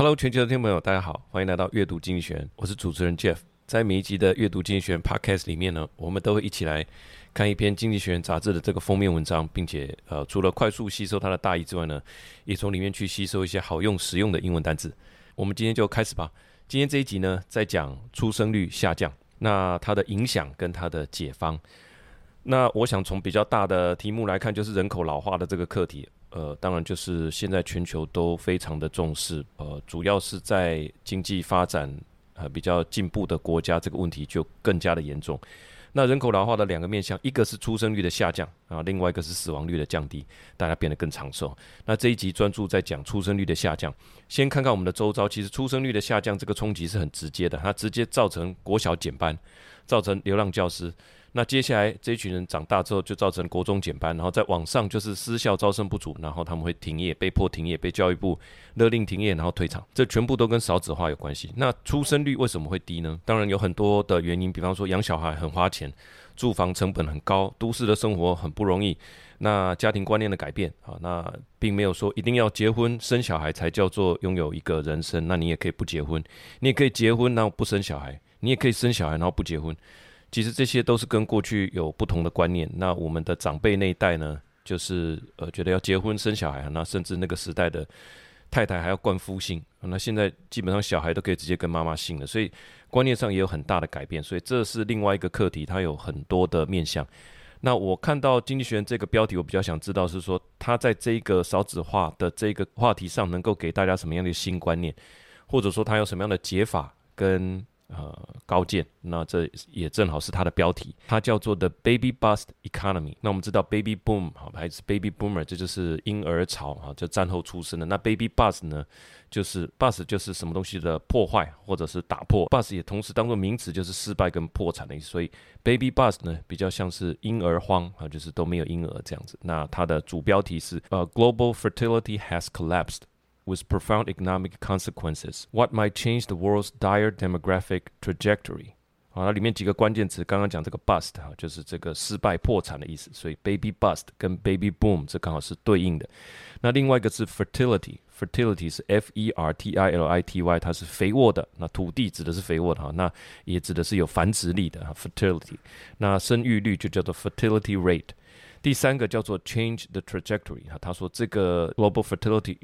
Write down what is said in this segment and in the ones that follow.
Hello， 全球的听众朋友，大家好，欢迎来到阅读经济学人，我是主持人 Jeff。在每一集的阅读经济学人 Podcast 里面呢，我们都会一起来看一篇经济学人杂志的这个封面文章，并且除了快速吸收它的大意之外呢，也从里面去吸收一些好用实用的英文单字。我们今天就开始吧。今天这一集呢，在讲出生率下降，那它的影响跟它的解方。那我想从比较大的题目来看，就是人口老化的这个课题。当然就是现在全球都非常的重视，主要是在经济发展比较进步的国家，这个问题就更加的严重。那人口老化的两个面向，一个是出生率的下降啊，另外一个是死亡率的降低，大家变得更长寿。那这一集专注在讲出生率的下降，先看看我们的周遭，其实出生率的下降这个冲击是很直接的，它直接造成国小减班，造成流浪教师。那接下来这一群人长大之后，就造成国中减班，然后再往上就是私校招生不足，然后他们会停业，被迫停业，被教育部勒令停业，然后退场，这全部都跟少子化有关系。那出生率为什么会低呢？当然有很多的原因，比方说养小孩很花钱，住房成本很高，都市的生活很不容易，那家庭观念的改变啊，那并没有说一定要结婚生小孩才叫做拥有一个人生，那你也可以不结婚，你也可以结婚然后不生小孩，你也可以生小孩然后不结婚。其实这些都是跟过去有不同的观念。那我们的长辈那一代呢，就是觉得要结婚生小孩，那甚至那个时代的太太还要冠夫姓，那现在基本上小孩都可以直接跟妈妈姓了，所以观念上也有很大的改变。所以这是另外一个课题，它有很多的面向。那我看到经济学人这个标题，我比较想知道是说，它在这个少子化的这个话题上能够给大家什么样的新观念，或者说它有什么样的解法跟高见。那这也正好是它的标题，它叫做 The Baby Bust Economy。 那我们知道 Baby Boom 还是 Baby Boomer， 这就是婴儿潮，就战后出生的。那 Baby Bust 呢，就是 Bust 就是什么东西的破坏或者是打破， Bust 也同时当作名词，就是失败跟破产的意思。所以 Baby Bust 呢，比较像是婴儿荒，就是都没有婴儿这样子。那它的主标题是Global Fertility Has Collapsed with profound economic consequences. What might change the world's dire demographic trajectory? 好，那里面几个关键词，刚刚讲这个 bust 就是这个失败破产的意思，所以 baby bust 跟 baby boom 这刚好是对应的。那另外一个是 fertility， fertility 是 F-E-R-T-I-L-I-T-Y， 它是肥沃的，那土地指的是肥沃的，那也指的是有繁殖力的 fertility， 那生育率就叫做 fertility rate。第三个叫做 change the trajectory， 他说这个 global fertility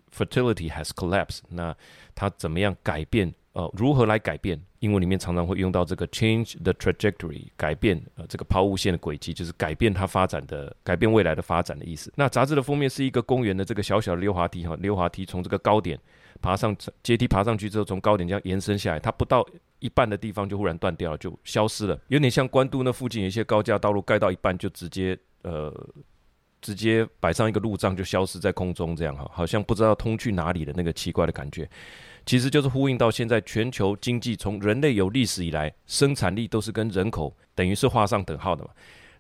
has collapsed， 那他怎么样改变，如何来改变？英文里面常常会用到这个 change the trajectory， 改变这个抛物线的轨迹，就是改变它发展的，改变未来的发展的意思。那杂志的封面是一个公园的这个小小的溜滑梯，溜滑梯从这个高点爬上阶梯，爬上去之后从高点这样延伸下来，它不到一半的地方就忽然断掉了，就消失了，有点像关渡那附近有一些高架道路盖到一半就直接摆上一个路障就消失在空中，这样好像不知道通去哪里的那个奇怪的感觉，其实就是呼应到现在全球经济，从人类有历史以来，生产力都是跟人口等于是画上等号的嘛。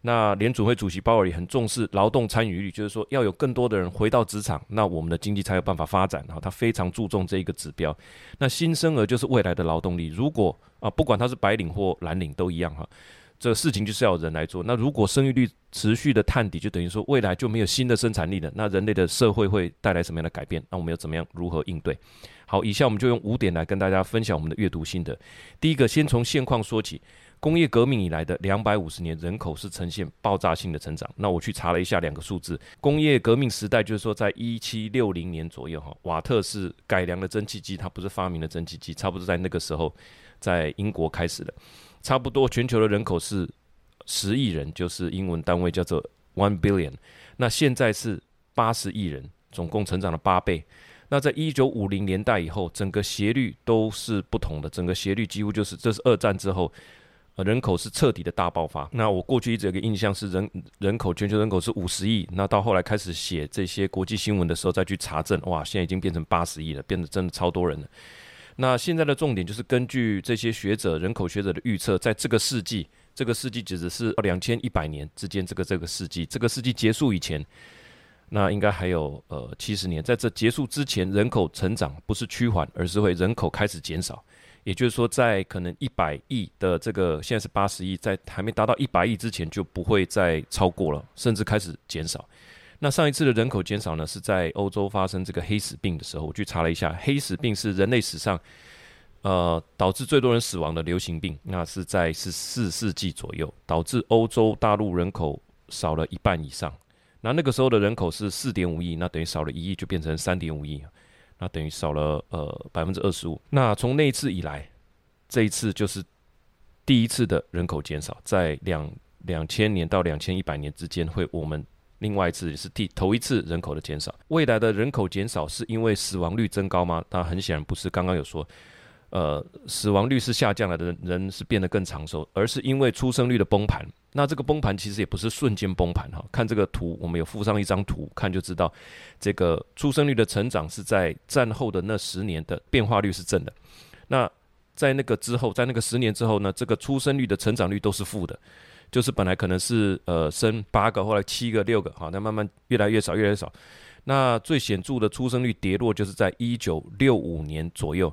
那联准会主席鲍尔也很重视劳动参与率，就是说要有更多的人回到职场，那我们的经济才有办法发展，他非常注重这一个指标。那新生儿就是未来的劳动力，如果不管他是白领或蓝领都一样哈。这事情就是要人来做。那如果生育率持续的探底，就等于说未来就没有新的生产力了，那人类的社会会带来什么样的改变？那我们要怎么样如何应对？好，以下我们就用5点来跟大家分享我们的阅读心得。第一个，先从现况说起。工业革命以来的250年，人口是呈现爆炸性的成长。那我去查了一下两个数字，工业革命时代就是说在1760年左右，瓦特是改良了蒸汽机，他不是发明了蒸汽机，差不多在那个时候在英国开始的。差不多全球的人口是10亿人，就是英文单位叫做1 billion， 那现在是80亿人，总共成长了8倍。那在1950年代以后，整个斜率都是不同的，整个斜率几乎就是这是2战之后，人口是彻底的大爆发。那我过去一直有个印象是人口全球人口是50亿，那到后来开始写这些国际新闻的时候再去查证，哇，现在已经变成80亿了，变得真的超多人了。那现在的重点就是根据这些学者，人口学者的预测，在这个世纪指的是2100年之间，这个世纪结束以前，那应该还有70年，在这结束之前，人口成长不是趋缓，而是会人口开始减少。也就是说，在可能100亿的这个，现在是80亿，在还没达到100亿之前就不会再超过了，甚至开始减少。那上一次的人口减少呢，是在欧洲发生这个黑死病的时候，我去查了一下，黑死病是人类史上导致最多人死亡的流行病，那是在14世纪左右，导致欧洲大陆人口少了一半以上。那个时候的人口是 4.5 亿，那等于少了1亿就变成 3.5 亿，那等于少了25%。那从那一次以来，这一次就是第一次的人口减少，在2000年到2100年之间会我们另外一次也是头一次人口的减少。未来的人口减少是因为死亡率增高吗？那很显然不是，刚刚有说死亡率是下降了的，人是变得更长寿，而是因为出生率的崩盘。那这个崩盘其实也不是瞬间崩盘，看这个图，我们有附上一张图，看就知道这个出生率的成长是在战后的那10年的变化率是正的，那在那个之后，在那个10年之后呢，这个出生率的成长率都是负的，就是本来可能是生8个，后来7个、6个，好，那慢慢越来越少，越来越少。那最显著的出生率跌落就是在1965年左右，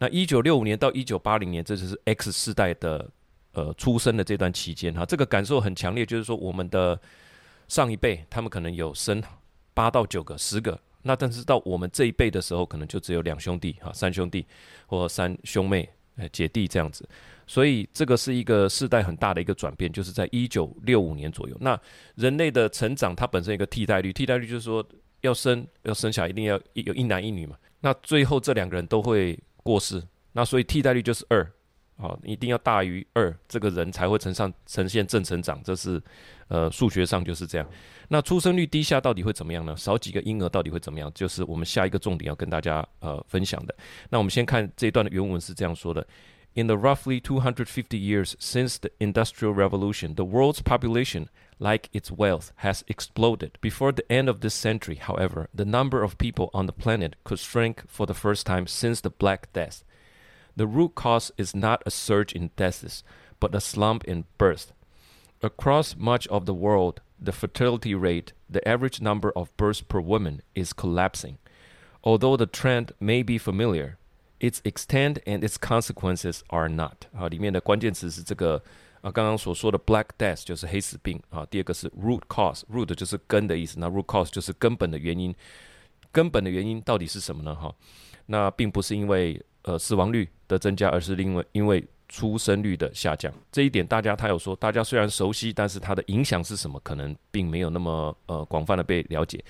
那1965年到1980年，这就是 X 世代的出生的这段期间哈，这个感受很强烈，就是说我们的上一辈他们可能有生8到9个、10个，那但是到我们这一辈的时候，可能就只有2兄弟哈、3兄弟或3兄妹、姐弟这样子，所以这个是一个世代很大的一个转变，就是在1965年左右。那人类的成长它本身有一个替代率，替代率就是说要生小孩一定要有一男一女嘛，那最后这2个人都会过世，那所以替代率就是2。一定要大于2，这个人才会呈现正成长，这是数学上就是这样。那出生率低下到底会怎么样呢？少几个婴儿到底会怎么样？就是我们下一个重点要跟大家分享的。那我们先看这一段的原文是这样说的 ：In the roughly 250 years since the Industrial Revolution, the world's population, like its wealth, has exploded. Before the end of this century, however, the number of people on the planet could shrink for the first time since the Black Death.The root cause is not a surge in deaths, but a slump in births. Across much of the world, the fertility rate, the average number of births per woman, is collapsing. Although the trend may be familiar, its extent and its consequences are not. 啊，里面的关键词是这个刚刚所说的 Black Death 就是黑死病啊。第二个是 root cause, root 就是根的意思，那 root cause 就是根本的原因。根本的原因到底是什么呢？哈，那并不是因为死亡率的增加，而是因为出生率的下降。这一点大家虽然熟悉，但是它的影响是什么可能并没有那么广泛的被了解。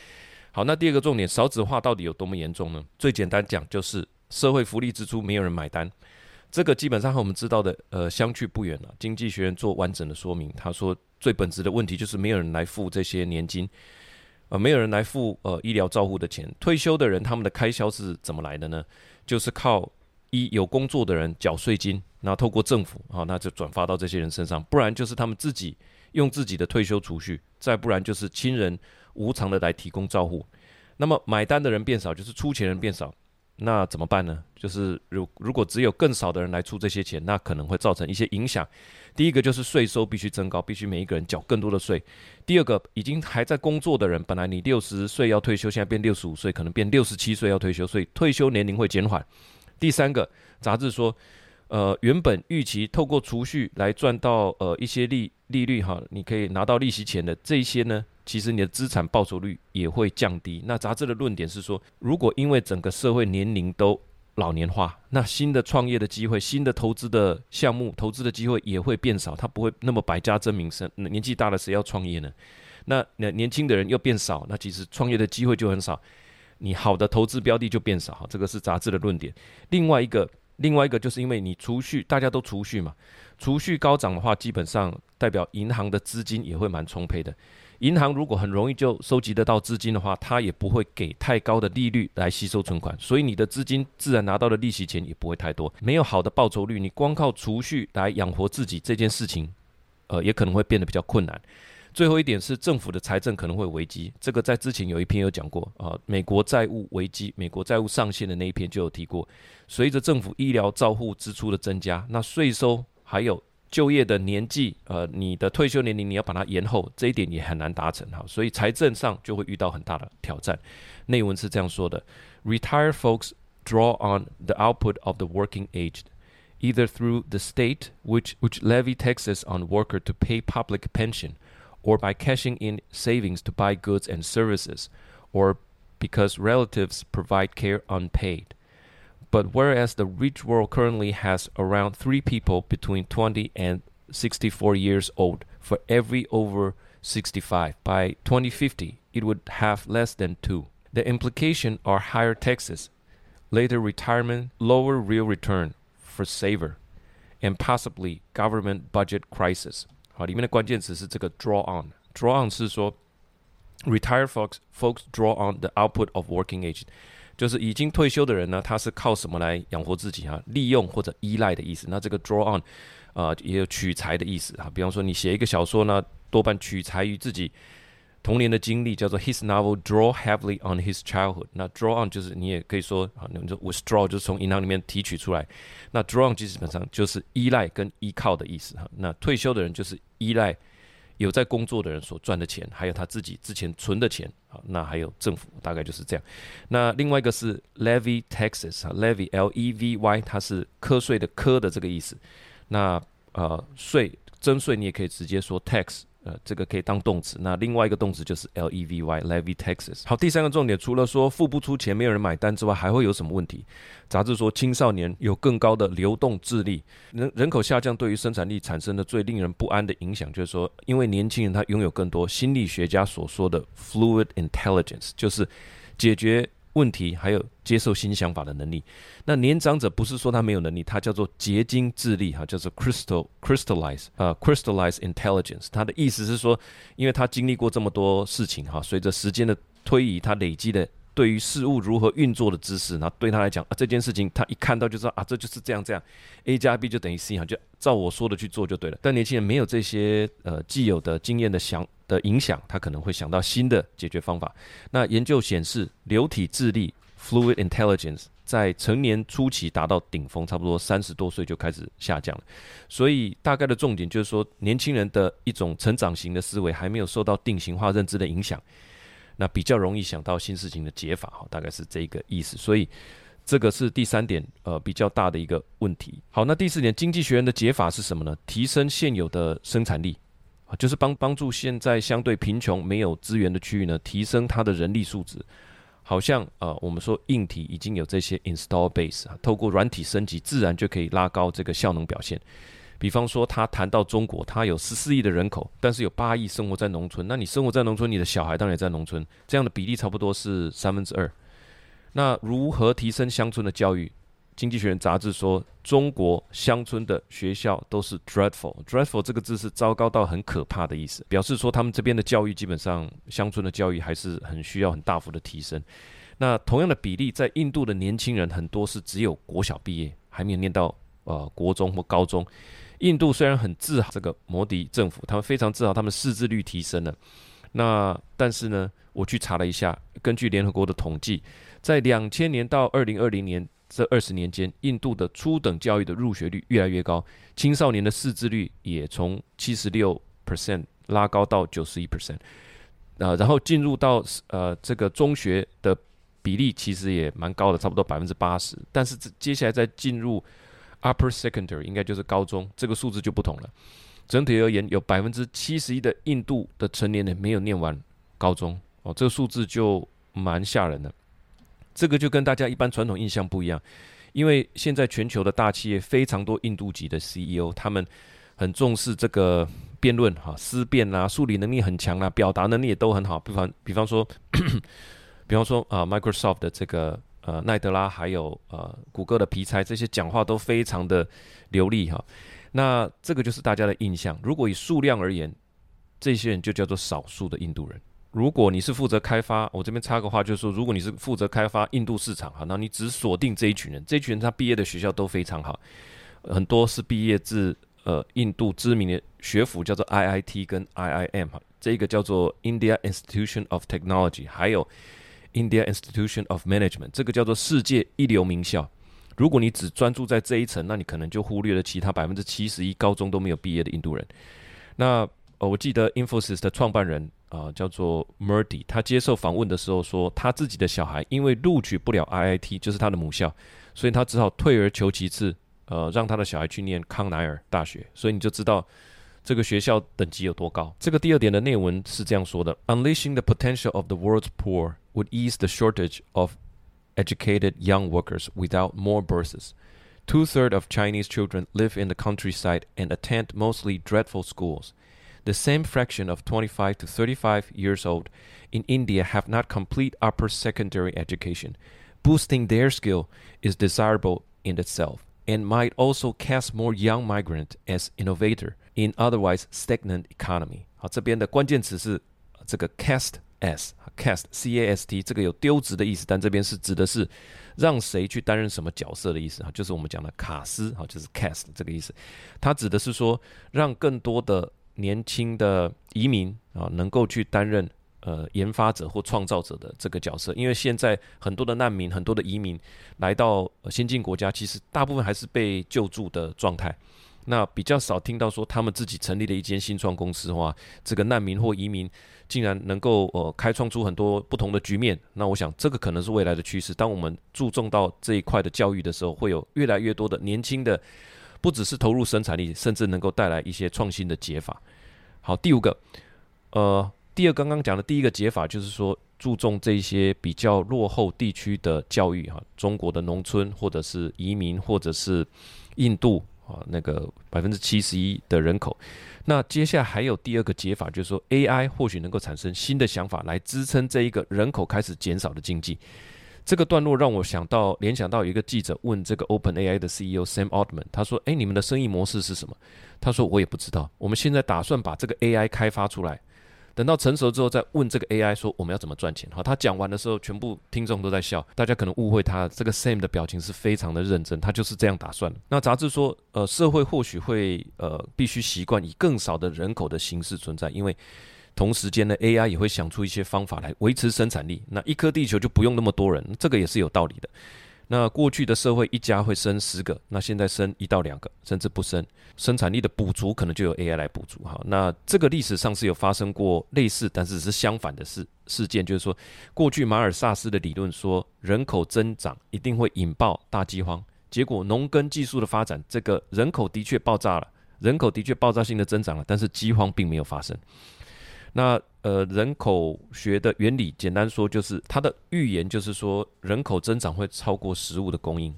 好，那第二个重点，少子化到底有多么严重呢？最简单讲就是社会福利支出没有人买单，这个基本上和我们知道的相去不远了。经济学院做完整的说明，他说最本质的问题就是没有人来付这些年金，没有人来付医疗照护的钱。退休的人他们的开销是怎么来的呢？就是靠有工作的人缴税金，那透过政府那就转发到这些人身上，不然就是他们自己用自己的退休储蓄，再不然就是亲人无偿的来提供照护。那么买单的人变少，就是出钱人变少，那怎么办呢？就是如果只有更少的人来出这些钱，那可能会造成一些影响。第一个就是税收必须增高，必须每一个人缴更多的税。第二个，已经还在工作的人，本来你60岁要退休，现在变65岁，可能变67岁要退休，所以退休年龄会减缓。第三个，杂志说，原本预期透过储蓄来赚到一些利率哈，你可以拿到利息钱的这些呢，其实你的资产报酬率也会降低。那杂志的论点是说，如果因为整个社会年龄都老年化，那新的创业的机会、新的投资的项目、投资的机会也会变少，它不会那么百家争鸣。年纪大了谁要创业呢？那年轻的人又变少，那其实创业的机会就很少。你好的投资标的就变少，这个是杂志的论点。另外一个就是因为你储蓄，大家都储蓄嘛，储蓄高涨的话，基本上代表银行的资金也会蛮充沛的。银行如果很容易就收集得到资金的话，它也不会给太高的利率来吸收存款，所以你的资金自然拿到的利息钱也不会太多。没有好的报酬率，你光靠储蓄来养活自己这件事情，也可能会变得比较困难。最后一点是政府的财政可能会危机，这个在之前有一篇有讲过啊，美国债务危机、美国债务上限的那一篇就有提过。随着政府医疗照护支出的增加，那税收还有就业的年纪，你的退休年龄你要把它延后，这一点也很难达成哈，所以财政上就会遇到很大的挑战。内文是这样说的 ：Retired folks draw on the output of the working aged.Either through the state, which levy taxes on workers to pay public pension, or by cashing in savings to buy goods and services, or because relatives provide care unpaid. But whereas the rich world currently has around 3 people between 20 and 64 years old for every over 65, by 2050, it would have less than 2. The implication are higher taxes, later retirement, lower real return for saver, and possibly government budget crisis. 好，里面的关键词是这个 draw on。Draw on 是说 retired folks draw on the output of working age， 就是已经退休的人呢，他是靠什么来养活自己啊？利用或者依赖的意思。那这个 draw on 也有取材的意思啊。比方说你写一个小说呢，多半取材于自己童年的经历，叫做 his novel draw heavily on his childhood。那 draw on 就是你也可以说啊，你说 withdraw 就是从银行里面提取出来。那 draw on 基本上就是依赖跟依靠的意思哈。那退休的人就是依赖有在工作的人所赚的钱，还有他自己之前存的钱啊。那还有政府，大概就是这样。那另外一个是 levy taxes 啊 ，levy L-E-V-Y 它是科税的科的这个意思。那税征税你也可以直接说 tax。这个可以当动词，那另外一个动词就是 levy levy taxes。 好，第三个重点，除了说付不出钱没有人买单之外，还会有什么问题？杂志说青少年有更高的流动智力，人口下降对于生产力产生的最令人不安的影响，就是说因为年轻人他拥有更多心理学家所说的 fluid intelligence， 就是解决问题还有接受新想法的能力。那年长者不是说他没有能力，他叫做结晶智力哈，叫做 crystallized intelligence。 他的意思是说，因为他经历过这么多事情哈，随着时间的推移，他累积的对于事物如何运作的知识，那对他来讲，这件事情他一看到就知道啊，这就是这样 A 加 B 就等于 C 哈，就照我说的去做就对了。但年轻人没有这些既有的经验的影响，他可能会想到新的解决方法。那研究显示，流体智力 （fluid intelligence） 在成年初期达到顶峰，差不多30多岁就开始下降了。所以大概的重点就是说，年轻人的一种成长型的思维还没有受到定型化认知的影响，那比较容易想到新事情的解法，大概是这个意思。所以这个是第3点，比较大的一个问题。好，那第4点，经济学人的解法是什么呢？提升现有的生产力。就是帮助现在相对贫穷没有资源的区域呢，提升它的人力素质。好像我们说硬体已经有这些 install base， 透过软体升级自然就可以拉高这个效能表现。比方说他谈到中国，他有14亿的人口，但是有8亿生活在农村，那你生活在农村，你的小孩当然也在农村，这样的比例差不多是2/3。那如何提升乡村的教育？经济学人杂志说，中国乡村的学校都是 dreadful 这个字是糟糕到很可怕的意思，表示说他们这边的教育基本上乡村的教育还是很需要很大幅的提升。那同样的比例，在印度的年轻人很多是只有国小毕业，还没有念到国中或高中。印度虽然很自豪，这个摩迪政府他们非常自豪他们识字率提升了，那但是呢，我去查了一下，根据联合国的统计，在2000年到2020年这20年间，印度的初等教育的入学率越来越高，青少年的识字率也从 76% 拉高到 91%，然后进入到这个中学的比例其实也蛮高的，差不多 80%， 但是接下来再进入 upper secondary 应该就是高中，这个数字就不同了。整体而言，有 71% 的印度的成年人没有念完高中，这个数字就蛮吓人的。这个就跟大家一般传统印象不一样，因为现在全球的大企业非常多印度籍的 CEO， 他们很重视这个辩论思辨啦，数理能力很强啦，表达能力也都很好。比方说Microsoft 的这个奈德拉，还有谷歌的皮柴，这些讲话都非常的流利哈。那这个就是大家的印象。如果以数量而言，这些人就叫做少数的印度人。如果你是负责开发，我这边插个话，就是说，如果你是负责开发印度市场哈，那你只锁定这一群人他毕业的学校都非常好，很多是毕业自印度知名的学府，叫做 IIT 跟 IIM 哈，这个叫做 India Institution of Technology， 还有 India Institution of Management， 这个叫做世界一流名校。如果你只专注在这一层，那你可能就忽略了其他71%高中都没有毕业的印度人。那我记得 Infosys 的创办人叫做 Murthy， 他接受访问的时候说，他自己的小孩因为录取不了 IIT， 就是他的母校，所以他只好退而求其次，让他的小孩去念康乃尔大学。所以你就知道这个学校等级有多高。这个第二点的内文是这样说的 ：Unleashing the potential of the world's poor would ease the shortage of educated young workers without more births. Two-thirds of Chinese children live in the countryside and attend mostly dreadful schools. The same fraction of 25 to 35 years old in India have not complete upper secondary education. Boosting their skill is desirable in itself and might also cast more young migrants as innovator in otherwise stagnant economy. 好，这边的关键词是这个 cast as cast C-A-S-T 这个有丢职的意思，但这边是指的是让谁去担任什么角色的意思，就是我们讲的卡斯，就是 cast 这个意思。它指的是说让更多的年轻的移民能够去担任研发者或创造者的这个角色，因为现在很多的难民、很多的移民来到先进国家，其实大部分还是被救助的状态，那比较少听到说他们自己成立了一间新创公司的话，这个难民或移民竟然能够开创出很多不同的局面。那我想这个可能是未来的趋势，当我们注重到这一块的教育的时候，会有越来越多的年轻的，不只是投入生产力，甚至能够带来一些创新的解法。好，第五个刚刚讲的第一个解法就是说注重这些比较落后地区的教育，中国的农村或者是移民或者是印度那个 71% 的人口。那接下来还有第二个解法，就是说 AI 或许能够产生新的想法来支撑这一个人口开始减少的经济。这个段落让我联想到有一个记者问这个 OpenAI 的 CEO Sam Altman， 他说你们的生意模式是什么？他说我也不知道，我们现在打算把这个 AI 开发出来，等到成熟之后再问这个 AI 说我们要怎么赚钱。好，他讲完的时候全部听众都在笑，大家可能误会他，这个 Sam 的表情是非常的认真，他就是这样打算。那杂志说社会或许会必须习惯以更少的人口的形式存在，因为同时间呢 AI 也会想出一些方法来维持生产力，那一颗地球就不用那么多人，这个也是有道理的。那过去的社会一家会生10个，那现在生1到2个，甚至不生，生产力的补足可能就由 AI 来补足。好，那这个历史上是有发生过类似但是相反的事件，就是说过去马尔萨斯的理论说人口增长一定会引爆大饥荒，结果农耕技术的发展，这个人口的确爆炸了，人口的确爆炸性的增长了，但是饥荒并没有发生。那人口学的原理简单说就是它的预言就是说人口增长会超过食物的供应，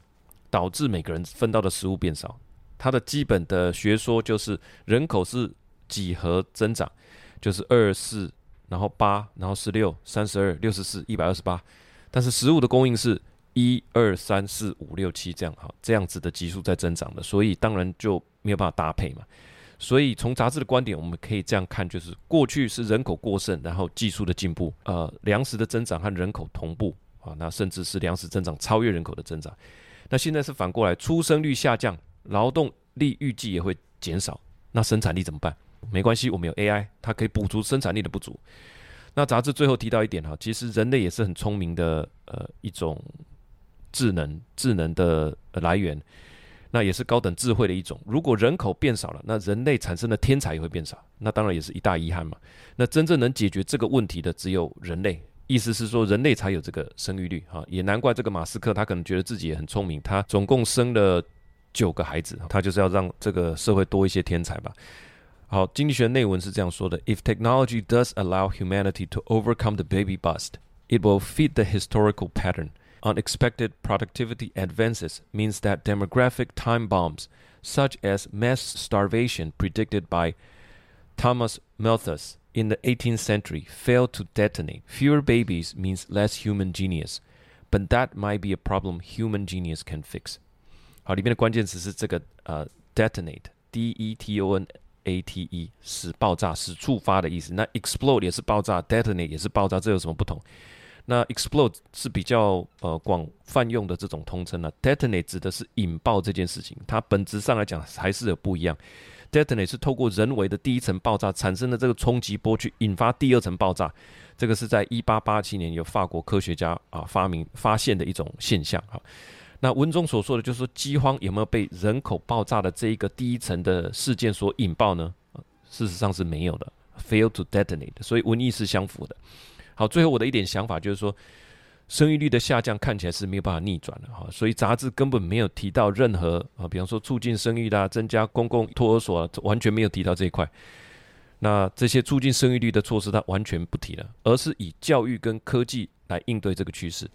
导致每个人分到的食物变少。它的基本的学说就是人口是几何增长，就是2、4，然后8，然后16、32、64、128，但是食物的供应是1、2、3、4、5、6、7这样，好，这样子的级数在增长的，所以当然就没有办法搭配嘛。所以从杂志的观点我们可以这样看，就是过去是人口过剩，然后技术的进步，粮食的增长和人口同步啊，那甚至是粮食增长超越人口的增长。那现在是反过来，出生率下降，劳动力预计也会减少，那生产力怎么办？没关系，我们有 AI， 它可以补足生产力的不足。那杂志最后提到一点哈，其实人类也是很聪明的一种智能的来源，那也是高等智慧的一种。如果人口变少了，那人类产生的天才也会变少，那当然也是一大遗憾嘛。那真正能解决这个问题的只有人类，意思是说人类才有这个生育率哈，也难怪这个马斯克他可能觉得自己也很聪明，他总共生了9个孩子，他就是要让这个社会多一些天才吧。好，经济学内文是这样说的 ：If technology does allow humanity to overcome the baby bust, it will fit the historical pattern.Unexpected productivity advances means that demographic time bombs, such as mass starvation predicted by Thomas Malthus in the 18th century, fail to detonate. Fewer babies means less human genius, but that might be a problem human genius can fix. 好，里面的关键词是这个detonate, D-E-T-O-N-A-T-E 是爆炸，是触发的意思。那 explode 也是爆炸， detonate 也是爆炸，这有什么不同？那 explode 是比较广泛用的这种通称，detonate 指的是引爆这件事情，它本质上来讲还是有不一样。detonate 是透过人为的第一层爆炸产生的这个冲击波去引发第二层爆炸，这个是在1887年由法国科学家发现的一种现象。好，那文中所说的就是说饥荒有没有被人口爆炸的这一个第一层的事件所引爆呢？事实上是没有的 ，fail to detonate， 所以文意是相符的。好，最后我的一点想法就是说，生育率的下降看起来是没有办法逆转的哈，所以杂志根本没有提到任何啊，比方说促进生育啦、增加公共托儿所、啊，完全没有提到这一块。那这些促进生育率的措施，它完全不提了，而是以教育跟科技来应对这个趋势。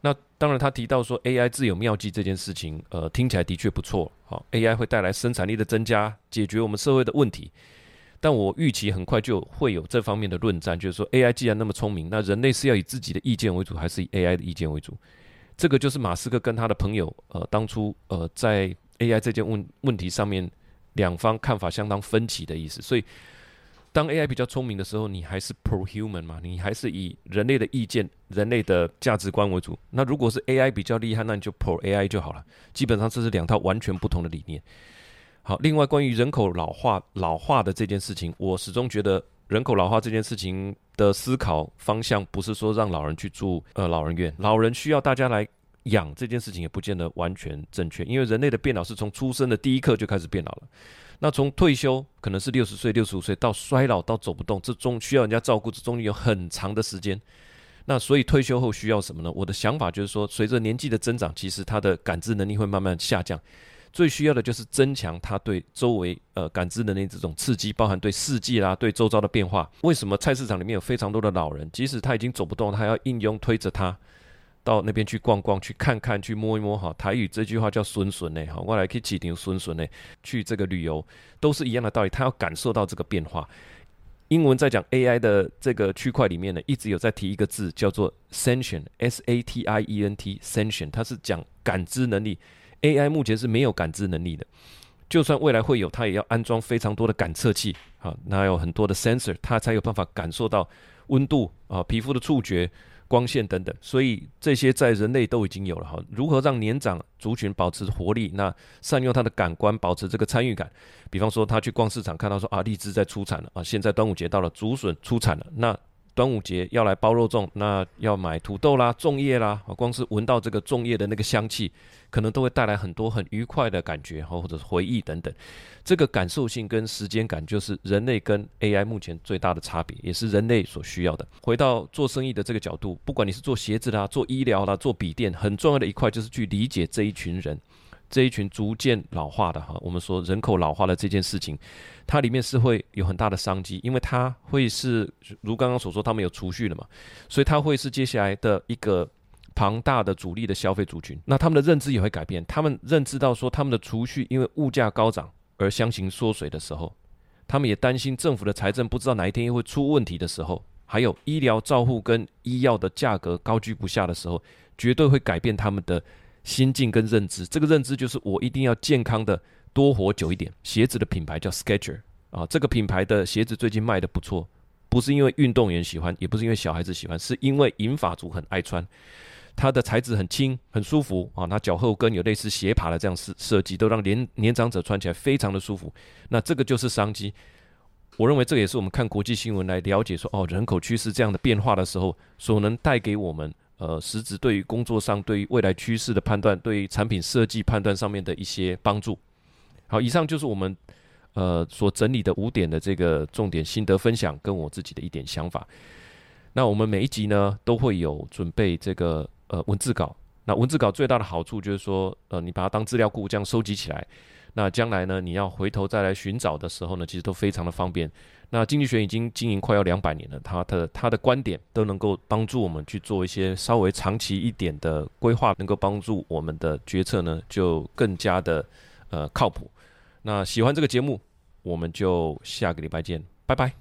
那当然，他提到说 AI 自有妙计这件事情，听起来的确不错，好、哦、，AI 会带来生产力的增加，解决我们社会的问题。但我预期很快就会有这方面的论战，就是说 AI 既然那么聪明，那人类是要以自己的意见为主，还是以 AI 的意见为主？这个就是马斯克跟他的朋友当初在 AI 这件问题上面两方看法相当分歧的意思。所以当 AI 比较聪明的时候，你还是 pro human 嘛，你还是以人类的意见、人类的价值观为主。那如果是 AI 比较厉害，那你就 pro AI 就好了。基本上这是两套完全不同的理念。好，另外关于人口老化的这件事情，我始终觉得人口老化这件事情的思考方向不是说让老人去住老人院，老人需要大家来养这件事情也不见得完全正确，因为人类的变老是从出生的第一刻就开始变老了，那从退休可能是60岁、65岁到衰老到走不动，这中需要人家照顾，这中间有很长的时间。那所以退休后需要什么呢？我的想法就是说，随着年纪的增长，其实他的感知能力会慢慢下降。最需要的就是增强他对周围感知能力这种刺激，包含对世界啦、对周遭的变化。为什么菜市场里面有非常多的老人，即使他已经走不动，他还要硬用推着他到那边去逛逛、去看看、去摸一摸？哈，台语这句话叫“孙孙”呢，哈，我来去骑牛孙孙呢，去这个旅游都是一样的道理。他要感受到这个变化。英文在讲 AI 的这个区块里面呢，一直有在提一个字叫做 sentient，S-A-T-I-E-N-T，sentient，它是讲感知能力。AI 目前是没有感知能力的，就算未来会有，它也要安装非常多的感测器啊，那有很多的 sensor， 它才有办法感受到温度啊、皮肤的触觉、光线等等。所以这些在人类都已经有了哈。如何让年长族群保持活力？那善用它的感官，保持这个参与感。比方说，他去逛市场，看到说啊，荔枝在出产了啊，现在端午节到了，竹笋出产了，那端午节要来包肉粽，那要买土豆啦、粽叶啦，光是闻到这个粽叶的那个香气，可能都会带来很多很愉快的感觉，或者回忆等等。这个感受性跟时间感，就是人类跟 AI 目前最大的差别，也是人类所需要的。回到做生意的这个角度，不管你是做鞋子啦、做医疗啦、做笔电，很重要的一块就是去理解这一群人，这一群逐渐老化的哈，我们说人口老化的这件事情，它里面是会有很大的商机，因为它会是如刚刚所说，他们有储蓄了嘛，所以它会是接下来的一个庞大的主力的消费族群。那他们的认知也会改变，他们认知到说他们的储蓄因为物价高涨而相形缩水的时候，他们也担心政府的财政不知道哪一天会出问题的时候，还有医疗照护跟医药的价格高居不下的时候，绝对会改变他们的心境跟认知。这个认知就是我一定要健康的多活久一点。鞋子的品牌叫 Sketchers 啊，这个品牌的鞋子最近卖的不错，不是因为运动员喜欢，也不是因为小孩子喜欢，是因为银发族很爱穿。它的材质很轻很舒服啊，它脚后跟有类似鞋爬的这样设计，都让年长者穿起来非常的舒服。那这个就是商机。我认为这个也是我们看国际新闻来了解说哦，人口趋势这样的变化的时候，所能带给我们实质对于工作上、对于未来趋势的判断、对于产品设计判断上面的一些帮助。好，以上就是我们所整理的5点的这个重点心得分享，跟我自己的一点想法。那我们每一集呢都会有准备这个文字稿。那文字稿最大的好处就是说，你把它当资料库这样收集起来，那将来呢你要回头再来寻找的时候呢，其实都非常的方便。那经济学已经经营快要200年了，他的观点都能够帮助我们去做一些稍微长期一点的规划，能够帮助我们的决策呢就更加的靠谱。那喜欢这个节目，我们就下个礼拜见，拜拜。